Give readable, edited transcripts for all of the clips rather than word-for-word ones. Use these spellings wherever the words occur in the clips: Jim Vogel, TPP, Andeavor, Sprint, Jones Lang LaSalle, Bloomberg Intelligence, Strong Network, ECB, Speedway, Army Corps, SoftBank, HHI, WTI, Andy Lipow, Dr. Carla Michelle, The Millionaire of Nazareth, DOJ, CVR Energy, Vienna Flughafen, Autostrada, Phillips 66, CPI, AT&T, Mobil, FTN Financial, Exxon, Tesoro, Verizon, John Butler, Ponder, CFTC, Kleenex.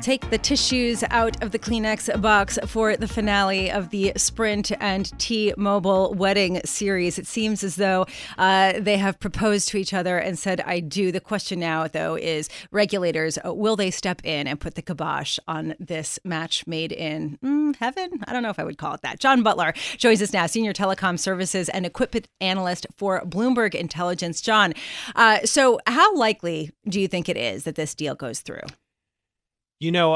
Take the tissues out of the Kleenex box for the finale of the Sprint and T-Mobile wedding series. It seems as though they have proposed to each other and said, I do. The question now, though, is regulators, will they step in and put the kibosh on this match made in heaven? I don't know if I would call it that. John Butler joins us now, Senior Telecom Services and Equipment Analyst for Bloomberg Intelligence. John, so how likely do you think it is that this deal goes through? You know,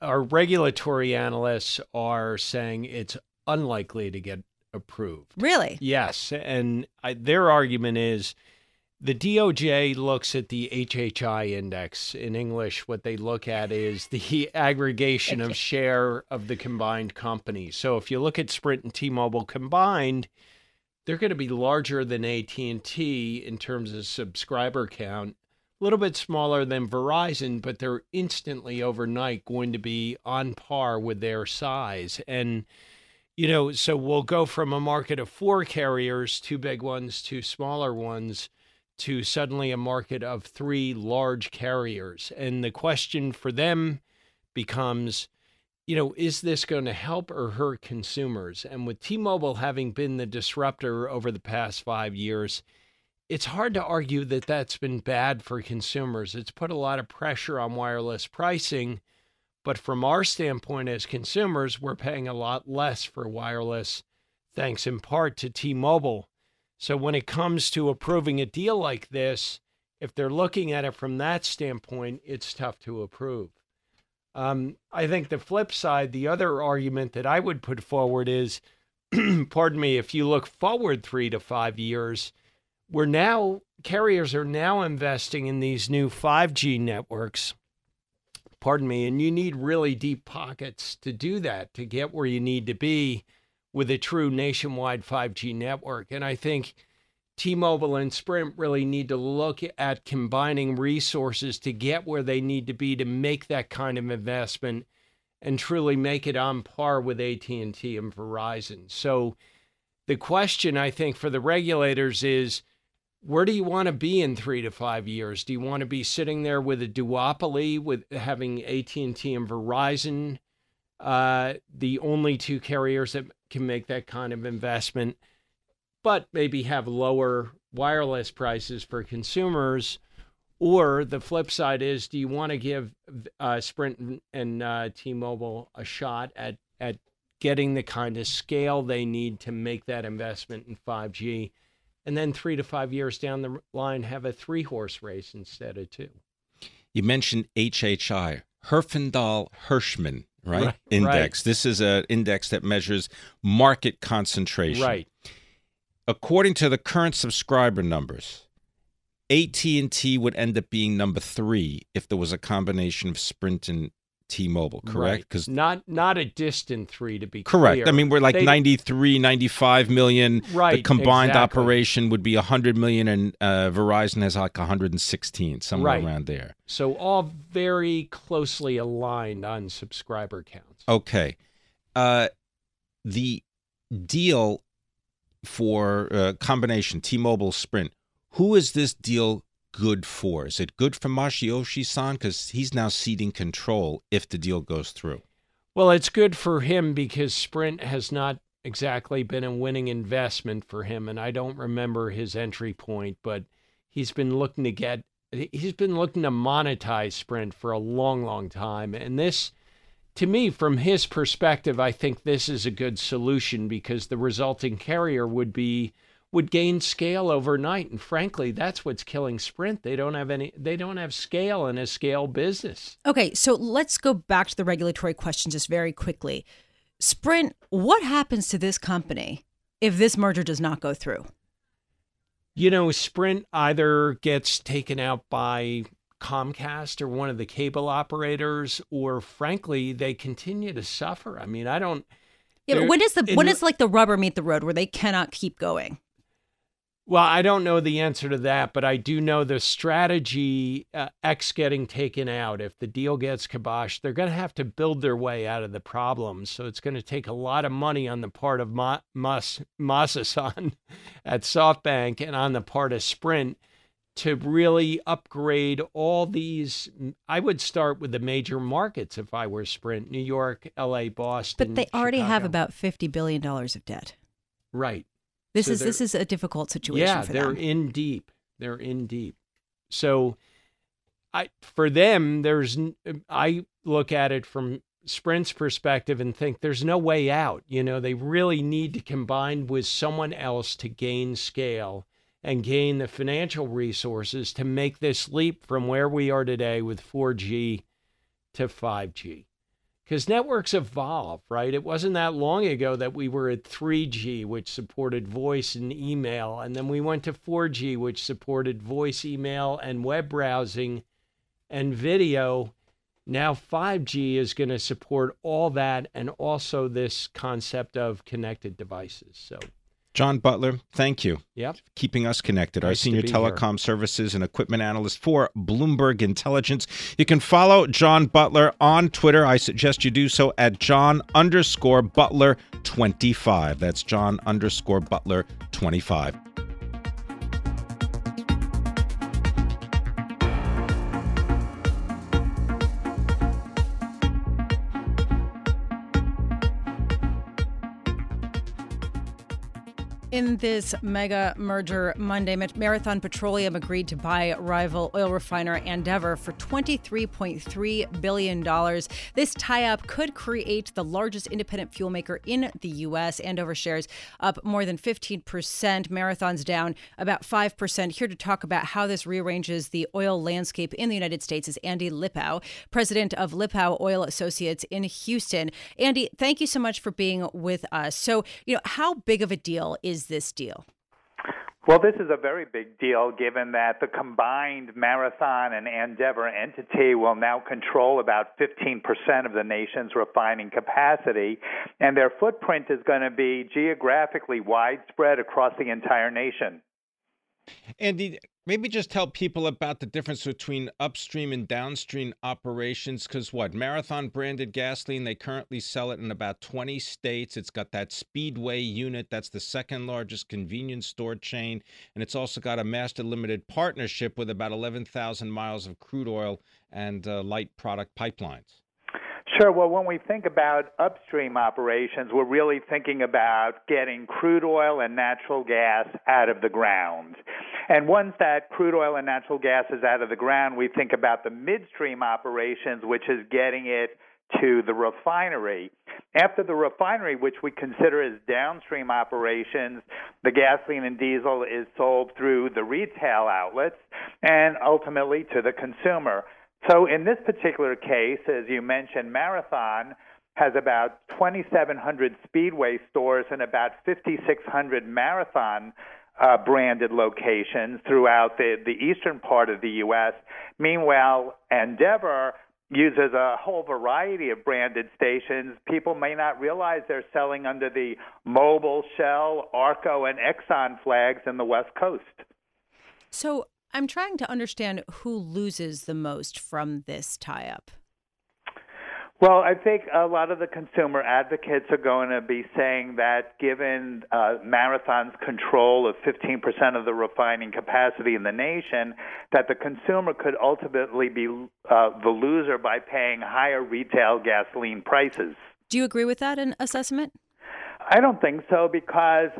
our regulatory analysts are saying it's unlikely to get approved. Really? Yes. And their argument is the DOJ looks at the HHI index. In English, what they look at is the aggregation of share of the combined company. So if you look at Sprint and T-Mobile combined, they're going to be larger than AT&T in terms of subscriber count. A little bit smaller than Verizon, but they're instantly overnight going to be on par with their size. And, you know, so we'll go from a market of four carriers, two big ones, two smaller ones, to suddenly a market of three large carriers. And the question for them becomes, you know, is this going to help or hurt consumers? And with T-Mobile having been the disruptor over the past 5 years, it's hard to argue that that's been bad for consumers. It's put a lot of pressure on wireless pricing, but from our standpoint as consumers, we're paying a lot less for wireless, thanks in part to T-Mobile. So when it comes to approving a deal like this, if they're looking at it from that standpoint, it's tough to approve. I think the flip side, the other argument that I would put forward is, pardon me, if you look forward 3 to 5 years, carriers are now investing in these new 5G networks, and you need really deep pockets to do that, to get where you need to be with a true nationwide 5G network. And I think T-Mobile and Sprint really need to look at combining resources to get where they need to be to make that kind of investment and truly make it on par with AT&T and Verizon. So the question, I think, for the regulators is, where do you want to be in 3 to 5 years? Do you want to be sitting there with a duopoly, with having AT&T and Verizon, the only two carriers that can make that kind of investment, but maybe have lower wireless prices for consumers? Or the flip side is, do you want to give Sprint and T-Mobile a shot at getting the kind of scale they need to make that investment in 5G? And then 3 to 5 years down the line, have a three-horse race instead of two. You mentioned HHI, Herfindahl-Hirschman, right? Index. Right. This is an index that measures market concentration. Right. According to the current subscriber numbers, AT&T would end up being number three if there was a combination of Sprint and T-Mobile, correct? Because not a distant three, to be clear. Correct. I mean, we're like 93, 95 million. Right. The combined operation would be 100 million, and Verizon has like 116, somewhere around there. So all very closely aligned on subscriber counts. Okay. The deal for combination, T-Mobile, Sprint, who is this deal good for? Is it good for Masayoshi Son? Because he's now ceding control if the deal goes through. Well, it's good for him because Sprint has not exactly been a winning investment for him. And I don't remember his entry point, but he's been looking to monetize Sprint for a long, long time. And this, to me, from his perspective, I think this is a good solution because the resulting carrier would gain scale overnight. And frankly, that's what's killing Sprint. They don't have scale in a scale business. Okay, so let's go back to the regulatory question just very quickly. Sprint, what happens to this company if this merger does not go through? You know, Sprint either gets taken out by Comcast or one of the cable operators, or frankly, they continue to suffer. I mean, I don't. Yeah, but when does like the rubber meet the road where they cannot keep going? Well, I don't know the answer to that, but I do know the strategy X getting taken out. If the deal gets kiboshed, they're going to have to build their way out of the problem. So it's going to take a lot of money on the part of Masayoshi Son at SoftBank and on the part of Sprint to really upgrade all these. I would start with the major markets if I were Sprint: New York, LA, Boston. But they already Chicago. Have about $50 billion of debt. Right. This is a difficult situation for them. Yeah, they're in deep. So I look at it from Sprint's perspective and think there's no way out. You know, they really need to combine with someone else to gain scale and gain the financial resources to make this leap from where we are today with 4G to 5G. Because networks evolve, right? It wasn't that long ago that we were at 3G, which supported voice and email. And then we went to 4G, which supported voice, email, and web browsing and video. Now 5G is going to support all that and also this concept of connected devices. So, John Butler, thank you for keeping us connected. Nice. Our senior telecom services and equipment analyst for Bloomberg Intelligence. You can follow John Butler on Twitter. I suggest you do so at John_Butler25. That's John_Butler25. In this mega merger Monday, Marathon Petroleum agreed to buy rival oil refiner Andeavor for $23.3 billion. This tie-up could create the largest independent fuel maker in the U.S. Andeavor shares up more than 15%. Marathon's down about 5%. Here to talk about how this rearranges the oil landscape in the United States is Andy Lipow, president of Lipow Oil Associates in Houston. Andy, thank you so much for being with us. So, you know, how big of a deal is this deal? Well, this is a very big deal given that the combined Marathon and Andeavor entity will now control about 15% of the nation's refining capacity, and their footprint is going to be geographically widespread across the entire nation. Andy, maybe just tell people about the difference between upstream and downstream operations, because what? Marathon branded gasoline, they currently sell it in about 20 states. It's got that Speedway unit. That's the second largest convenience store chain. And it's also got a master limited partnership with about 11,000 miles of crude oil and light product pipelines. Sure. Well, when we think about upstream operations, we're really thinking about getting crude oil and natural gas out of the ground. And once that crude oil and natural gas is out of the ground, we think about the midstream operations, which is getting it to the refinery. After the refinery, which we consider as downstream operations, the gasoline and diesel is sold through the retail outlets and ultimately to the consumer. So in this particular case, as you mentioned, Marathon has about 2,700 Speedway stores and about 5,600 Marathon branded locations throughout the eastern part of the U.S. Meanwhile, Andeavor uses a whole variety of branded stations. People may not realize they're selling under the Mobil, Shell, ARCO, and Exxon flags in the West Coast. So I'm trying to understand who loses the most from this tie-up. Well, I think a lot of the consumer advocates are going to be saying that given Marathon's control of 15% of the refining capacity in the nation, that the consumer could ultimately be the loser by paying higher retail gasoline prices. Do you agree with that an assessment? I don't think so, because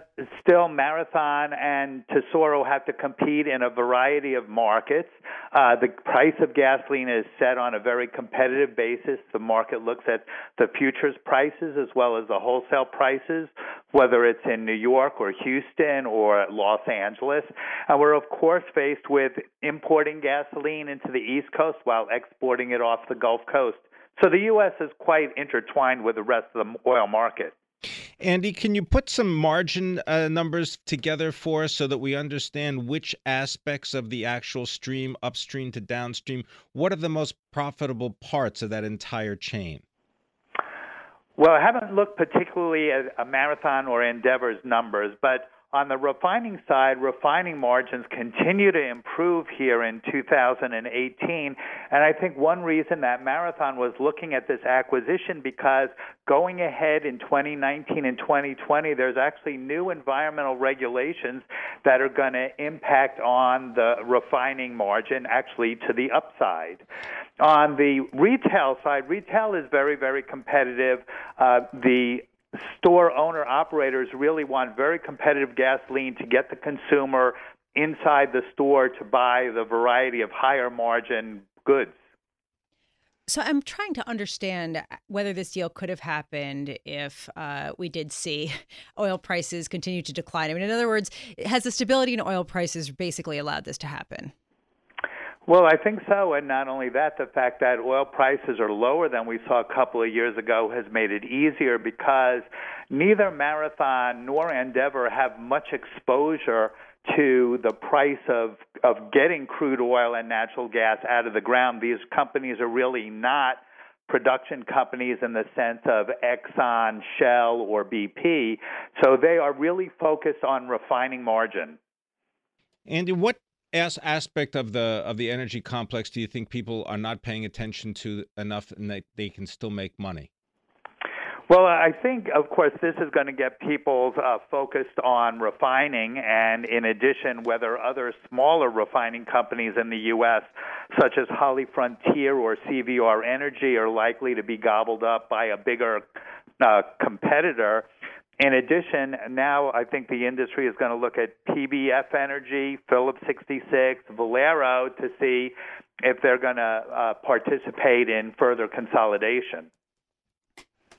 still Marathon and Tesoro have to compete in a variety of markets. The price of gasoline is set on a very competitive basis. The market looks at the futures prices as well as the wholesale prices, whether it's in New York or Houston or Los Angeles. And we're, of course, faced with importing gasoline into the East Coast while exporting it off the Gulf Coast. So the U.S. is quite intertwined with the rest of the oil market. Andy, can you put some margin numbers together for us so that we understand which aspects of the actual stream, upstream to downstream, what are the most profitable parts of that entire chain? Well, I haven't looked particularly at a Marathon or Andeavor's numbers, but on the refining side, refining margins continue to improve here in 2018. And I think one reason that Marathon was looking at this acquisition, because going ahead in 2019 and 2020, there's actually new environmental regulations that are going to impact on the refining margin, actually to the upside. On the retail side, retail is very, very competitive. The store owner-operators really want very competitive gasoline to get the consumer inside the store to buy the variety of higher-margin goods. So I'm trying to understand whether this deal could have happened if we did see oil prices continue to decline. I mean, in other words, has the stability in oil prices basically allowed this to happen? Well, I think so, and not only that, the fact that oil prices are lower than we saw a couple of years ago has made it easier, because neither Marathon nor Andeavor have much exposure to the price of getting crude oil and natural gas out of the ground. These companies are really not production companies in the sense of Exxon, Shell, or BP, so they are really focused on refining margin. Andy, what aspect of the energy complex do you think people are not paying attention to enough and that they can still make money? Well, I think, of course, this is going to get people focused on refining, and in addition, whether other smaller refining companies in the U.S., such as HollyFrontier or CVR Energy, are likely to be gobbled up by a bigger competitor. In addition, now I think the industry is going to look at PBF Energy, Phillips 66, Valero to see if they're going to participate in further consolidation.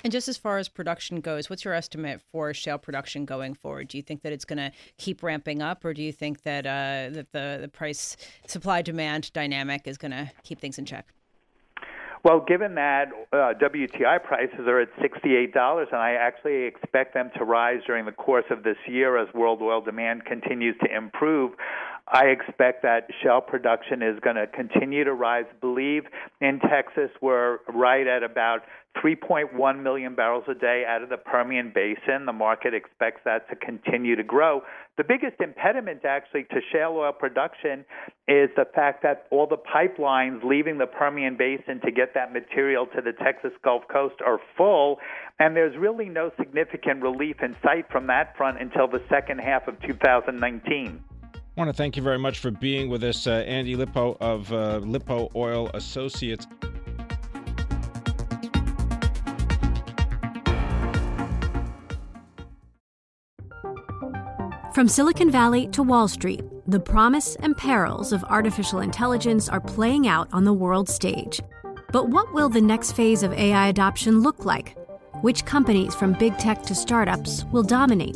And just as far as production goes, what's your estimate for shale production going forward? Do you think that it's going to keep ramping up, or do you think that that the price supply-demand dynamic is going to keep things in check? Well, given that WTI prices are at $68, and I actually expect them to rise during the course of this year as world oil demand continues to improve, I expect that shale production is going to continue to rise. I believe in Texas we're right at about 3.1 million barrels a day out of the Permian Basin. The market expects that to continue to grow. The biggest impediment actually to shale oil production is the fact that all the pipelines leaving the Permian Basin to get that material to the Texas Gulf Coast are full, and there's really no significant relief in sight from that front until the second half of 2019. I want to thank you very much for being with us, Andy Lipow of Lipow Oil Associates. From Silicon Valley to Wall Street, the promise and perils of artificial intelligence are playing out on the world stage. But what will the next phase of AI adoption look like? Which companies, from big tech to startups, will dominate?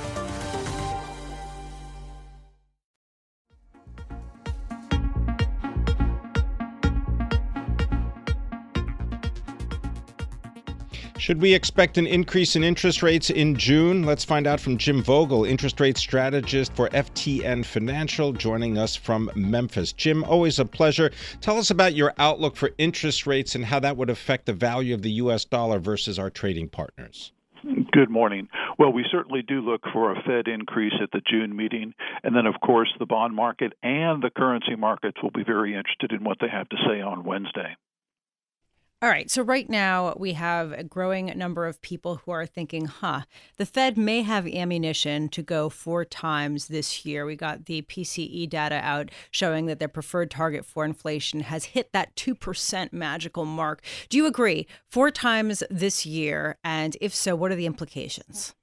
Should we expect an increase in interest rates in June? Let's find out from Jim Vogel, interest rate strategist for FTN Financial, joining us from Memphis. Jim, always a pleasure. Tell us about your outlook for interest rates and how that would affect the value of the U.S. dollar versus our trading partners. Good morning. Well, we certainly do look for a Fed increase at the June meeting. And then, of course, the bond market and the currency markets will be very interested in what they have to say on Wednesday. All right. So right now we have a growing number of people who are thinking, the Fed may have ammunition to go 4 times this year. We got the PCE data out showing that their preferred target for inflation has hit that 2% magical mark. Do you agree? 4 times this year? And if so, what are the implications?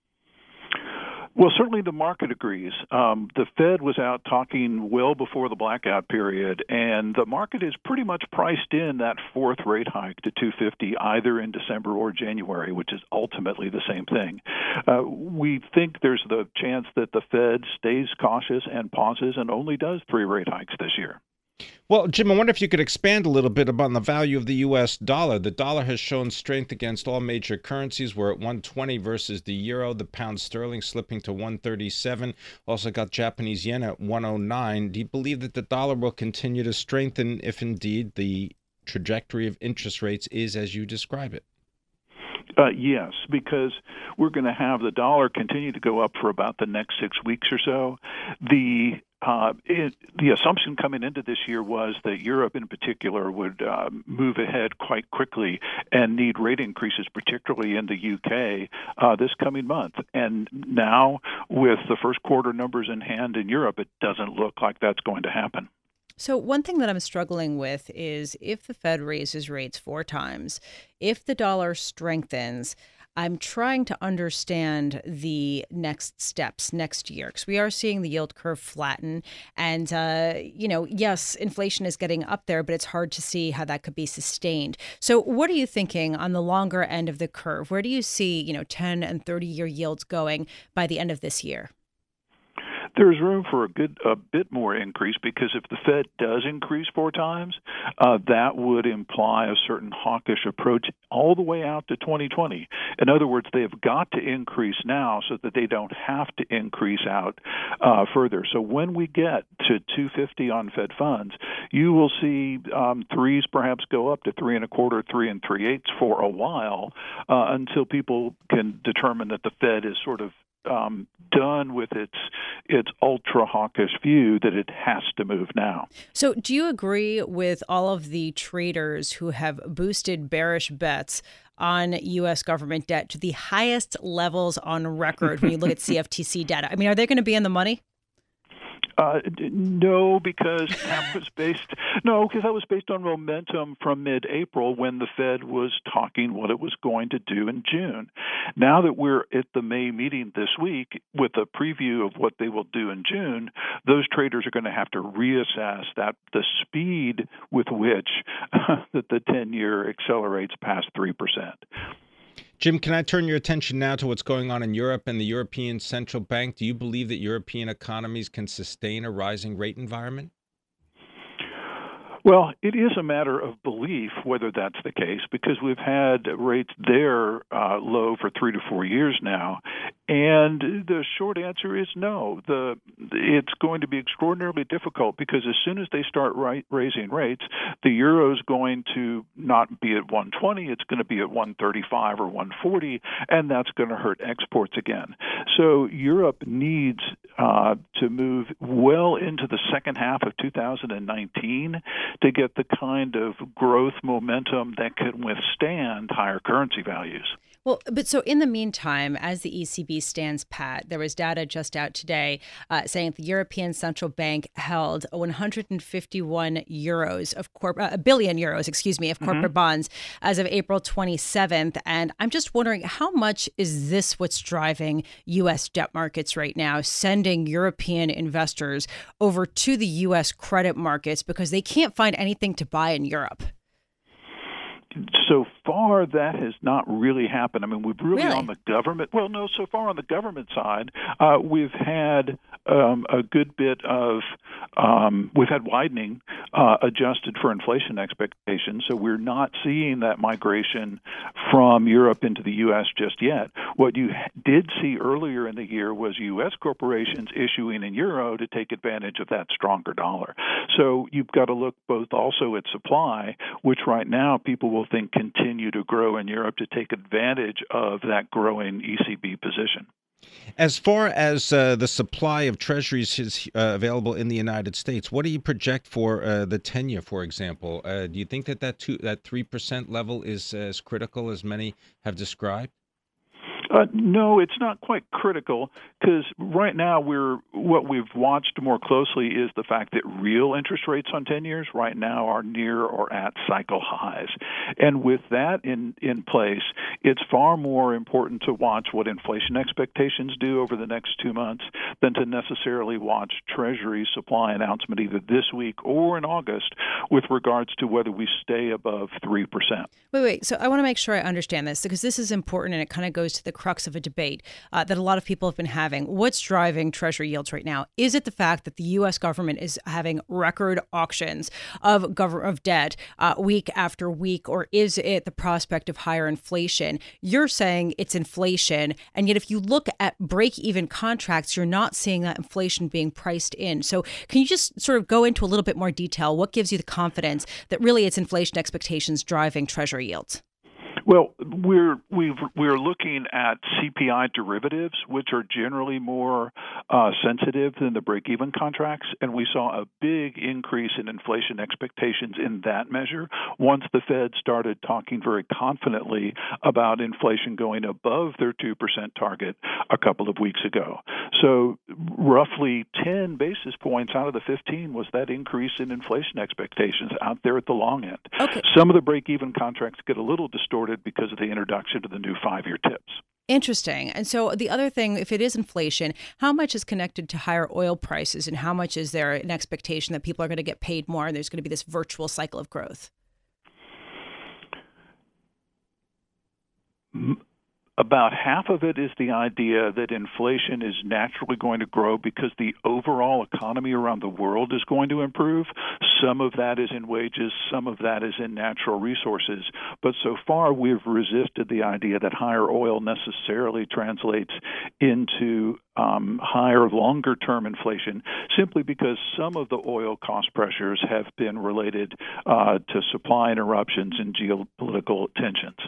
Well, certainly the market agrees. The Fed was out talking well before the blackout period, and the market is pretty much priced in that 4th rate hike to 250 either in December or January, which is ultimately the same thing. We think there's the chance that the Fed stays cautious and pauses and only does 3 rate hikes this year. Well, Jim, I wonder if you could expand a little bit upon the value of the U.S. dollar. The dollar has shown strength against all major currencies. We're at 120 versus the euro, the pound sterling slipping to 137. Also got Japanese yen at 109. Do you believe that the dollar will continue to strengthen if indeed the trajectory of interest rates is as you describe it? Yes, because we're going to have the dollar continue to go up for about the next 6 weeks or so. The assumption coming into this year was that Europe in particular would move ahead quite quickly and need rate increases, particularly in the UK, this coming month. And now with the first quarter numbers in hand in Europe, it doesn't look like that's going to happen. So one thing that I'm struggling with is if the Fed raises rates 4 times, if the dollar strengthens, I'm trying to understand the next steps next year because we are seeing the yield curve flatten. And, yes, inflation is getting up there, but it's hard to see how that could be sustained. So what are you thinking on the longer end of the curve? Where do you see, 10 and 30-year yields going by the end of this year? There's room for a bit more increase because if the Fed does increase 4 times, that would imply a certain hawkish approach all the way out to 2020. In other words, they've got to increase now so that they don't have to increase out further. So when we get to 250 on Fed funds, you will see threes perhaps go up to 3 1/4, 3 3/8 for a while until people can determine that the Fed is sort of done with its ultra hawkish view that it has to move now. So do you agree with all of the traders who have boosted bearish bets on U.S. government debt to the highest levels on record when you look at CFTC data? I mean, are they going to be in the money? No, because that was based on momentum from mid-April when the Fed was talking what it was going to do in June. Now that we're at the May meeting this week with a preview of what they will do in June, those traders are going to have to reassess that the speed with which that the 10-year accelerates past 3%. Jim, can I turn your attention now to what's going on in Europe and the European Central Bank? Do you believe that European economies can sustain a rising rate environment? Well, it is a matter of belief whether that's the case because we've had rates there low for 3 to 4 years now. And the short answer is no. It's going to be extraordinarily difficult because as soon as they start raising rates, the euro is going to not be at 120. It's going to be at 135 or 140, and that's going to hurt exports again. So Europe needs to move well into the second half of 2019 to get the kind of growth momentum that can withstand higher currency values. Well, but so in the meantime, as the ECB stands pat, there was data just out today saying the European Central Bank held 151 billion euros of corporate bonds as of April 27th. And I'm just wondering, how much is this what's driving U.S. debt markets right now, sending European investors over to the U.S. credit markets because they can't find anything to buy in Europe? So far, that has not really happened. I mean, we've really on the government. Well, no, so far on the government side, we've had a good bit of we've had widening adjusted for inflation expectations. So we're not seeing that migration from Europe into the U.S. just yet. What you did see earlier in the year was U.S. corporations issuing in euro to take advantage of that stronger dollar. So you've got to look both also at supply, which right now people will think continue to grow in Europe to take advantage of that growing ECB position. As far as the supply of treasuries is available in the United States, what do you project for the 10-year, for example? Do you think that 3% level is as critical as many have described? No, it's not quite critical because right now what we've watched more closely is the fact that real interest rates on 10 years right now are near or at cycle highs. And with that in place, it's far more important to watch what inflation expectations do over the next 2 months than to necessarily watch Treasury supply announcement either this week or in August with regards to whether we stay above 3%. Wait. So I want to make sure I understand this because this is important and it kind of goes to the crux of a debate that a lot of people have been having. What's driving Treasury yields right now? Is it the fact that the U.S. government is having record auctions of debt week after week, or is it the prospect of higher inflation? You're saying it's inflation, and yet if you look at break-even contracts, you're not seeing that inflation being priced in. So can you just sort of go into a little bit more detail? What gives you the confidence that really it's inflation expectations driving Treasury yields? Well, we're looking at CPI derivatives, which are generally more sensitive than the break-even contracts, and we saw a big increase in inflation expectations in that measure once the Fed started talking very confidently about inflation going above their 2% target a couple of weeks ago. So roughly 10 basis points out of the 15 was that increase in inflation expectations out there at the long end. Okay. Some of the break-even contracts get a little distorted because of the introduction to the new five-year TIPS. Interesting. And so the other thing, if it is inflation, how much is connected to higher oil prices and how much is there an expectation that people are going to get paid more and there's going to be this virtual cycle of growth? About half of it is the idea that inflation is naturally going to grow because the overall economy around the world is going to improve. Some of that is in wages, some of that is in natural resources. But so far, we've resisted the idea that higher oil necessarily translates into higher, longer-term inflation, simply because some of the oil cost pressures have been related to supply interruptions and geopolitical tensions.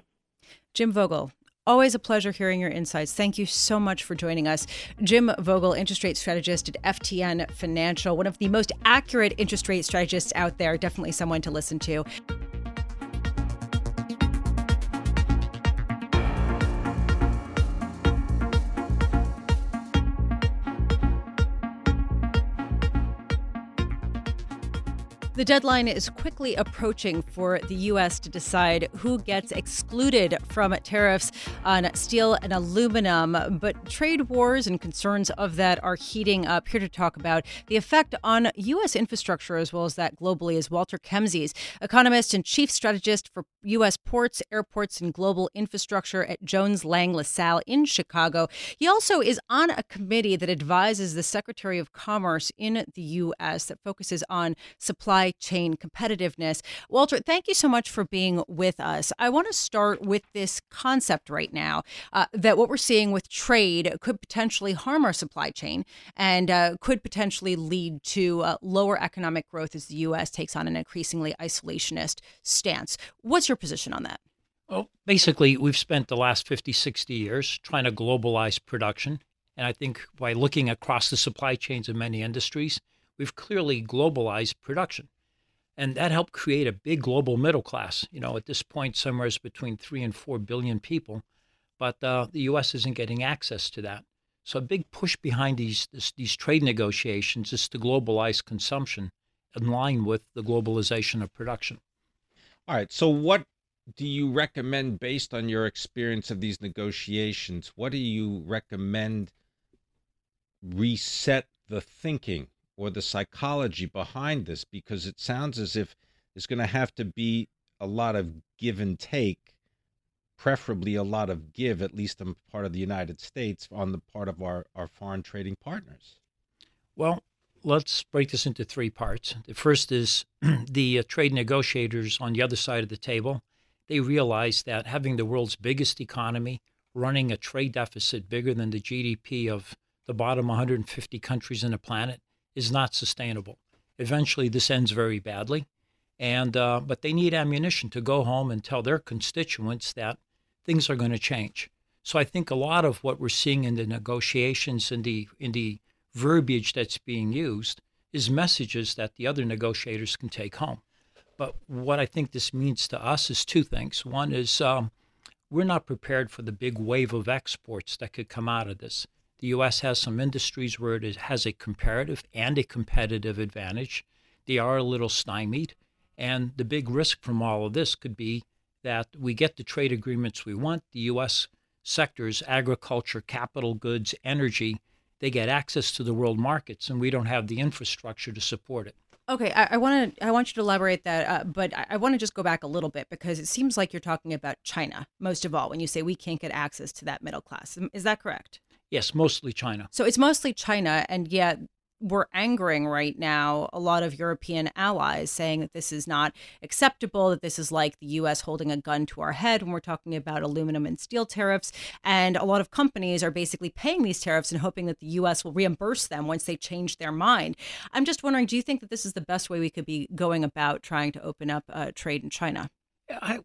Jim Vogel. Always a pleasure hearing your insights. Thank you so much for joining us. Jim Vogel, interest rate strategist at FTN Financial, one of the most accurate interest rate strategists out there. Definitely someone to listen to. The deadline is quickly approaching for the U.S. to decide who gets excluded from tariffs on steel and aluminum. But trade wars and concerns of that are heating up. Here to talk about the effect on U.S. infrastructure as well as that globally is Walter Kemmsies, economist and chief strategist for U.S. ports, airports, and global infrastructure at Jones Lang LaSalle in Chicago. He also is on a committee that advises the Secretary of Commerce in the U.S. that focuses on supply chain competitiveness. Walter, thank you so much for being with us. I want to start with this concept right now that what we're seeing with trade could potentially harm our supply chain and could potentially lead to lower economic growth as the U.S. takes on an increasingly isolationist stance. What's your position on that? Well, basically, we've spent the last 50, 60 years trying to globalize production. And I think by looking across the supply chains of many industries, we've clearly globalized production. And that helped create a big global middle class. You know, at this point, somewhere is between 3 and 4 billion people, but the U.S. isn't getting access to that. So a big push behind these trade negotiations is to globalize consumption in line with the globalization of production. All right. So what do you recommend based on your experience of these negotiations? What do you recommend reset the thinking or the psychology behind this? Because it sounds as if there's going to have to be a lot of give and take, preferably a lot of give, at least on part of the United States, on the part of our foreign trading partners. Well, let's break this into three parts. The first is the trade negotiators on the other side of the table. They realize that having the world's biggest economy, running a trade deficit bigger than the GDP of the bottom 150 countries on the planet, is not sustainable. Eventually, this ends very badly. And but they need ammunition to go home and tell their constituents that things are going to change. So I think a lot of what we're seeing in the negotiations and in the verbiage that's being used is messages that the other negotiators can take home. But what I think this means to us is two things. One is we're not prepared for the big wave of exports that could come out of this. The U.S. has some industries where it has a comparative and a competitive advantage. They are a little stymied. And the big risk from all of this could be that we get the trade agreements we want. The U.S. sectors, agriculture, capital goods, energy, they get access to the world markets, and we don't have the infrastructure to support it. Okay, I want you to elaborate that, but I want to just go back a little bit, because it seems like you're talking about China, most of all, when you say we can't get access to that middle class. Is that correct? Yes, mostly China. So it's mostly China, and yet we're angering right now a lot of European allies, saying that this is not acceptable, that this is like the U.S. holding a gun to our head when we're talking about aluminum and steel tariffs. And a lot of companies are basically paying these tariffs and hoping that the U.S. will reimburse them once they change their mind. I'm just wondering, do you think that this is the best way we could be going about trying to open up trade in China?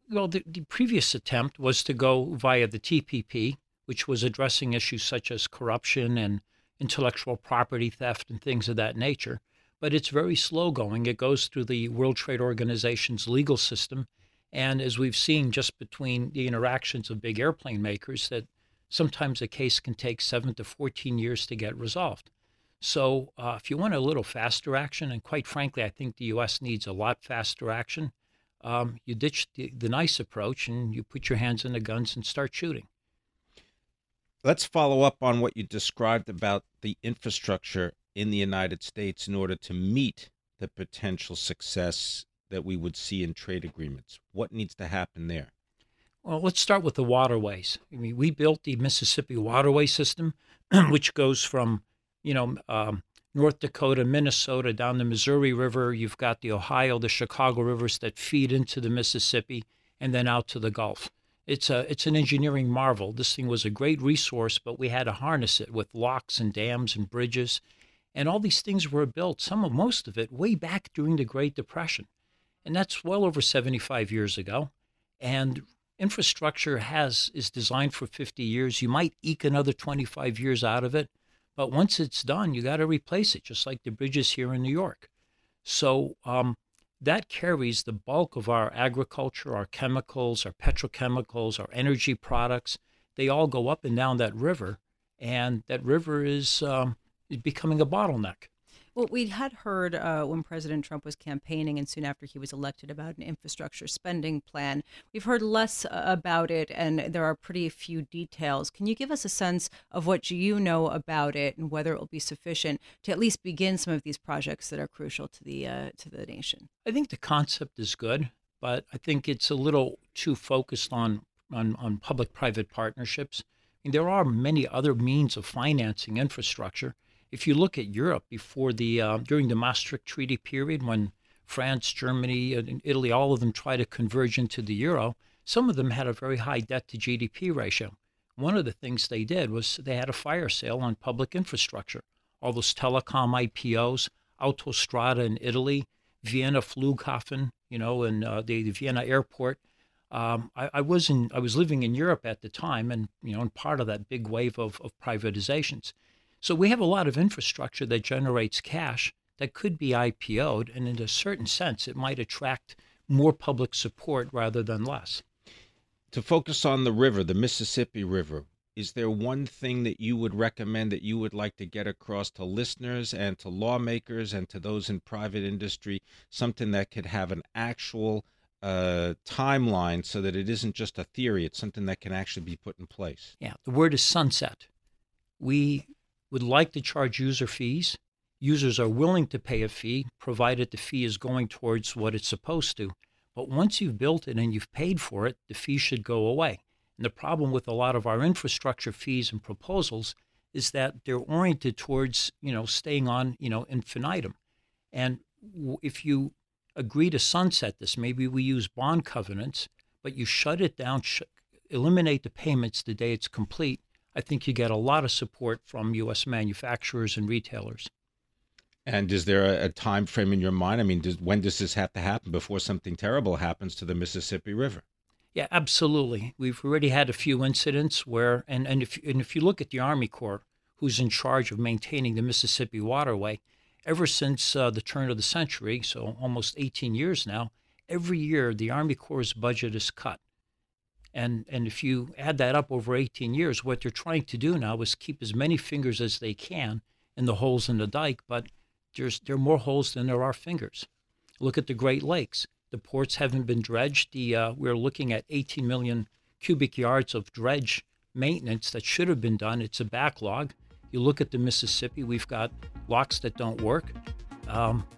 Well, the previous attempt was to go via the TPP, which was addressing issues such as corruption and intellectual property theft and things of that nature. But it's very slow going. It goes through the World Trade Organization's legal system. And as we've seen just between the interactions of big airplane makers, that sometimes a case can take 7 to 14 years to get resolved. So if you want a little faster action, and quite frankly, I think the U.S. needs a lot faster action, you ditch the nice approach and you put your hands in the guns and start shooting. Let's follow up on what you described about the infrastructure in the United States in order to meet the potential success that we would see in trade agreements. What needs to happen there? Well, let's start with the waterways. I mean, we built the Mississippi waterway system, which goes from, North Dakota, Minnesota, down the Missouri River. You've got the Ohio, the Chicago rivers that feed into the Mississippi and then out to the Gulf. It's an engineering marvel. This thing was a great resource, but we had to harness it with locks and dams and bridges. And all these things were built, most of it, way back during the Great Depression. And that's well over 75 years ago. And infrastructure is designed for 50 years. You might eke another 25 years out of it. But once it's done, you got to replace it, just like the bridges here in New York. So that carries the bulk of our agriculture, our chemicals, our petrochemicals, our energy products. They all go up and down that river, and that river is becoming a bottleneck. Well, we had heard when President Trump was campaigning and soon after he was elected about an infrastructure spending plan. We've heard less about it, and there are pretty few details. Can you give us a sense of what you know about it and whether it will be sufficient to at least begin some of these projects that are crucial to the nation? I think the concept is good, but I think it's a little too focused on public-private partnerships. And there are many other means of financing infrastructure. If you look at Europe during the Maastricht Treaty period, when France, Germany, and Italy, all of them tried to converge into the euro, some of them had a very high debt to GDP ratio. One of the things they did was they had a fire sale on public infrastructure. All those telecom IPOs, Autostrada in Italy, Vienna Flughafen, and the Vienna airport. I was living in Europe at the time, and and part of that big wave of privatizations. So we have a lot of infrastructure that generates cash that could be IPO'd, and in a certain sense, it might attract more public support rather than less. To focus on the river, the Mississippi River, is there one thing that you would recommend that you would like to get across to listeners and to lawmakers and to those in private industry, something that could have an actual timeline so that it isn't just a theory, it's something that can actually be put in place? Yeah, the word is sunset. We would like to charge user fees. Users are willing to pay a fee, provided the fee is going towards what it's supposed to. But once you've built it and you've paid for it, the fee should go away. And the problem with a lot of our infrastructure fees and proposals is that they're oriented towards, staying on, infinitum. And if you agree to sunset this, maybe we use bond covenants, but you shut it down, eliminate the payments the day it's complete, I think you get a lot of support from U.S. manufacturers and retailers. And is there a time frame in your mind? I mean, when does this have to happen before something terrible happens to the Mississippi River? Yeah, absolutely. We've already had a few incidents where, and if you look at the Army Corps, who's in charge of maintaining the Mississippi waterway, ever since the turn of the century, so almost 18 years now, every year the Army Corps' budget is cut. And if you add that up over 18 years, what they're trying to do now is keep as many fingers as they can in the holes in the dike, but there are more holes than there are fingers. Look at the Great Lakes. The ports haven't been dredged. We're looking at 18 million cubic yards of dredge maintenance that should have been done. It's a backlog. You look at the Mississippi, we've got locks that don't work.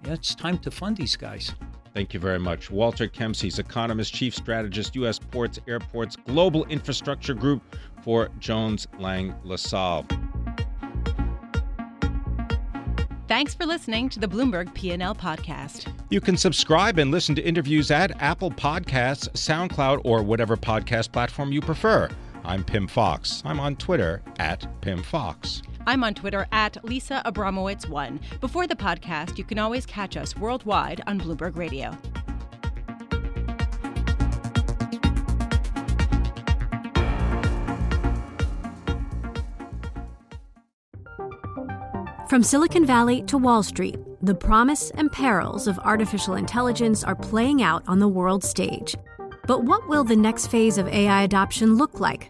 It's time to fund these guys. Thank you very much. Walter Kemmsies, economist, chief strategist, U.S. Ports, Airports, Global Infrastructure Group for Jones Lang LaSalle. Thanks for listening to the Bloomberg P&L podcast. You can subscribe and listen to interviews at Apple Podcasts, SoundCloud, or whatever podcast platform you prefer. I'm Pim Fox. I'm on Twitter @PimFox. I'm on Twitter @LisaAbramowitz1. Before the podcast, you can always catch us worldwide on Bloomberg Radio. From Silicon Valley to Wall Street, the promise and perils of artificial intelligence are playing out on the world stage. But what will the next phase of AI adoption look like?